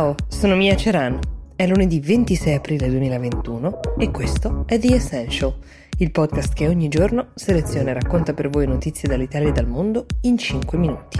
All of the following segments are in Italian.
Ciao, sono Mia Ceran. È lunedì 26 aprile 2021 e questo è The Essential, il podcast che ogni giorno seleziona e racconta per voi notizie dall'Italia e dal mondo in 5 minuti.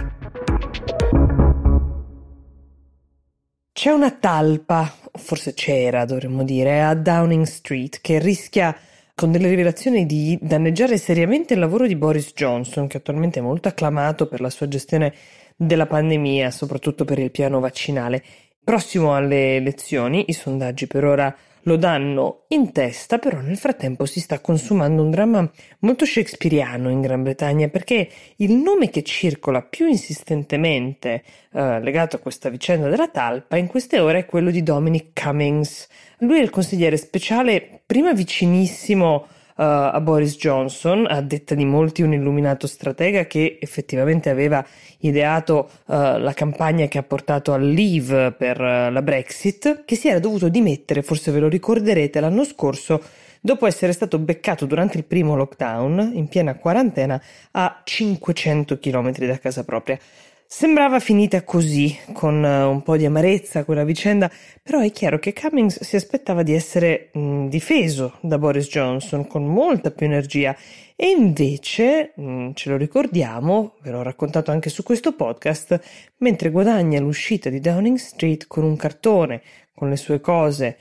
C'è una talpa, forse c'era dovremmo dire, a Downing Street che rischia con delle rivelazioni di danneggiare seriamente il lavoro di Boris Johnson, che attualmente è molto acclamato per la sua gestione della pandemia, soprattutto per il piano vaccinale. Prossimo alle elezioni, i sondaggi per ora lo danno in testa, però nel frattempo si sta consumando un dramma molto shakespeariano in Gran Bretagna, perché il nome che circola più insistentemente legato a questa vicenda della talpa in queste ore è quello di Dominic Cummings. Lui è il consigliere speciale, prima vicinissimo a Boris Johnson, a detta di molti un illuminato stratega che effettivamente aveva ideato la campagna che ha portato al leave per la Brexit, che si era dovuto dimettere, forse ve lo ricorderete, l'anno scorso dopo essere stato beccato durante il primo lockdown, in piena quarantena, a 500 km da casa propria. Sembrava finita così, con un po' di amarezza quella vicenda, però è chiaro che Cummings si aspettava di essere difeso da Boris Johnson con molta più energia e invece, ce lo ricordiamo, ve l'ho raccontato anche su questo podcast, mentre guadagna l'uscita di Downing Street con un cartone con le sue cose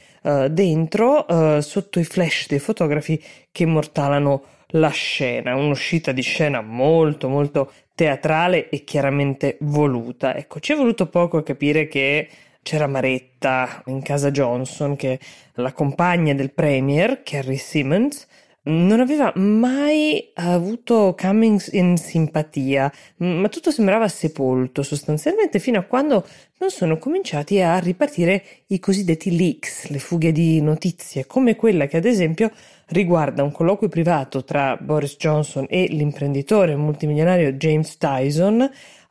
dentro, sotto i flash dei fotografi che immortalano la scena, un'uscita di scena molto molto teatrale e chiaramente voluta. Ecco, ci è voluto poco a capire che c'era amarezza in casa Johnson, che la compagna del premier, Kerry Simmons, non aveva mai avuto Cummings in simpatia, ma tutto sembrava sepolto sostanzialmente fino a quando non sono cominciati a ripartire i cosiddetti leaks, le fughe di notizie, come quella che ad esempio riguarda un colloquio privato tra Boris Johnson e l'imprenditore multimilionario James Tyson,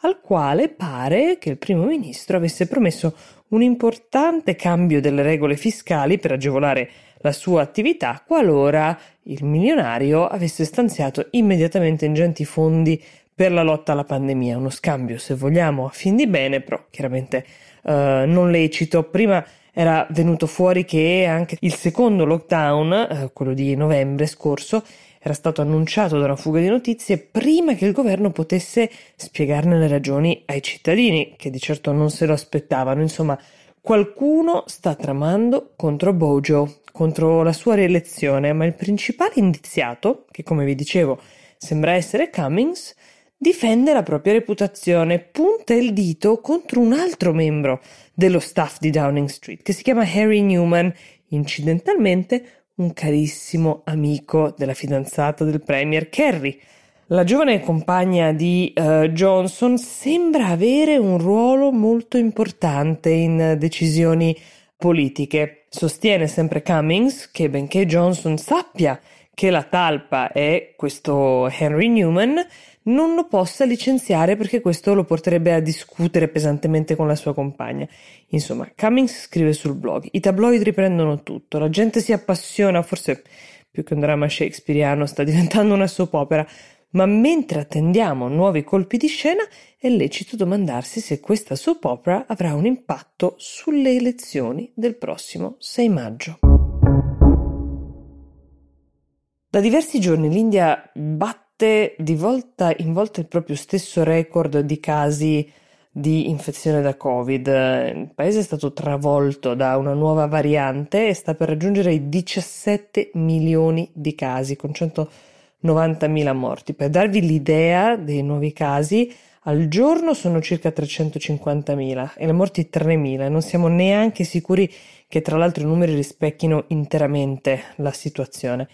al quale pare che il primo ministro avesse promesso un importante cambio delle regole fiscali per agevolare la sua attività qualora il milionario avesse stanziato immediatamente ingenti fondi per la lotta alla pandemia. Uno scambio, se vogliamo, a fin di bene, però chiaramente non lecito. Prima era venuto fuori che anche il secondo lockdown, quello di novembre scorso, era stato annunciato da una fuga di notizie prima che il governo potesse spiegarne le ragioni ai cittadini, che di certo non se lo aspettavano. Insomma, qualcuno sta tramando contro Bojo, contro la sua rielezione, ma il principale indiziato, che come vi dicevo sembra essere Cummings, difende la propria reputazione, punta il dito contro un altro membro dello staff di Downing Street, che si chiama Harry Newman, incidentalmente un carissimo amico della fidanzata del premier Kerry. La giovane compagna di Johnson sembra avere un ruolo molto importante in decisioni politiche. Sostiene sempre Cummings che, benché Johnson sappia che la talpa è questo Henry Newman, non lo possa licenziare perché questo lo porterebbe a discutere pesantemente con la sua compagna. Insomma, Cummings scrive sul blog: i tabloid riprendono tutto, la gente si appassiona, forse più che un dramma shakespeariano sta diventando una soap opera, ma mentre attendiamo nuovi colpi di scena è lecito domandarsi se questa soap opera avrà un impatto sulle elezioni del prossimo 6 maggio. Da diversi giorni l'India batte di volta in volta il proprio stesso record di casi di infezione da Covid. Il paese è stato travolto da una nuova variante e sta per raggiungere i 17 milioni di casi, con 190.000 morti. Per darvi l'idea dei nuovi casi, al giorno sono circa 350.000 e le morti 3.000. Non siamo neanche sicuri che, tra l'altro, i numeri rispecchino interamente la situazione.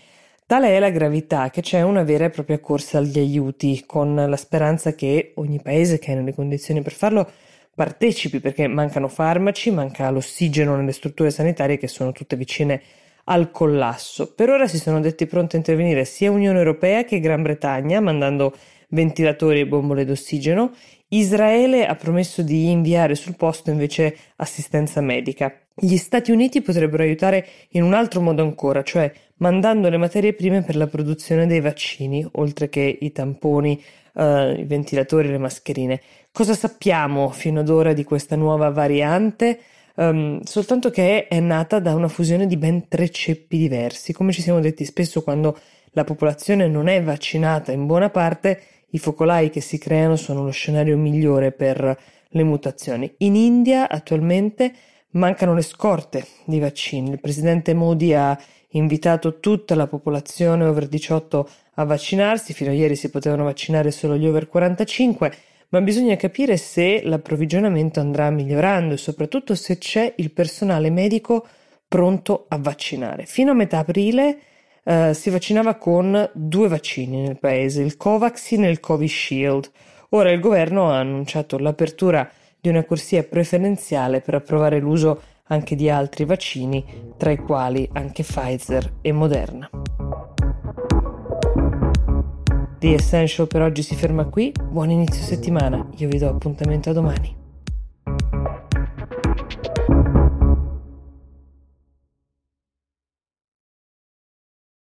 Tale è la gravità che c'è una vera e propria corsa agli aiuti, con la speranza che ogni paese che è nelle condizioni per farlo partecipi, perché mancano farmaci, manca l'ossigeno nelle strutture sanitarie che sono tutte vicine al collasso. Per ora si sono detti pronti a intervenire sia Unione Europea che Gran Bretagna, mandando ventilatori e bombole d'ossigeno. Israele ha promesso di inviare sul posto invece assistenza medica. Gli Stati Uniti potrebbero aiutare in un altro modo ancora, cioè mandando le materie prime per la produzione dei vaccini, oltre che i tamponi, i ventilatori e le mascherine. Cosa sappiamo fino ad ora di questa nuova variante? soltanto che è nata da una fusione di ben 3 ceppi diversi. Come ci siamo detti spesso, quando la popolazione non è vaccinata in buona parte, i focolai che si creano sono lo scenario migliore per le mutazioni. In India attualmente mancano le scorte di vaccini. Il presidente Modi ha invitato tutta la popolazione over 18 a vaccinarsi. Fino a ieri si potevano vaccinare solo gli over 45, ma bisogna capire se l'approvvigionamento andrà migliorando e soprattutto se c'è il personale medico pronto a vaccinare. Fino a metà aprile si vaccinava con 2 vaccini nel paese, il Covaxin e il Covishield. Ora il governo ha annunciato l'apertura di una corsia preferenziale per approvare l'uso anche di altri vaccini, tra i quali anche Pfizer e Moderna. The Essential per oggi si ferma qui. Buon inizio settimana, io vi do appuntamento a domani.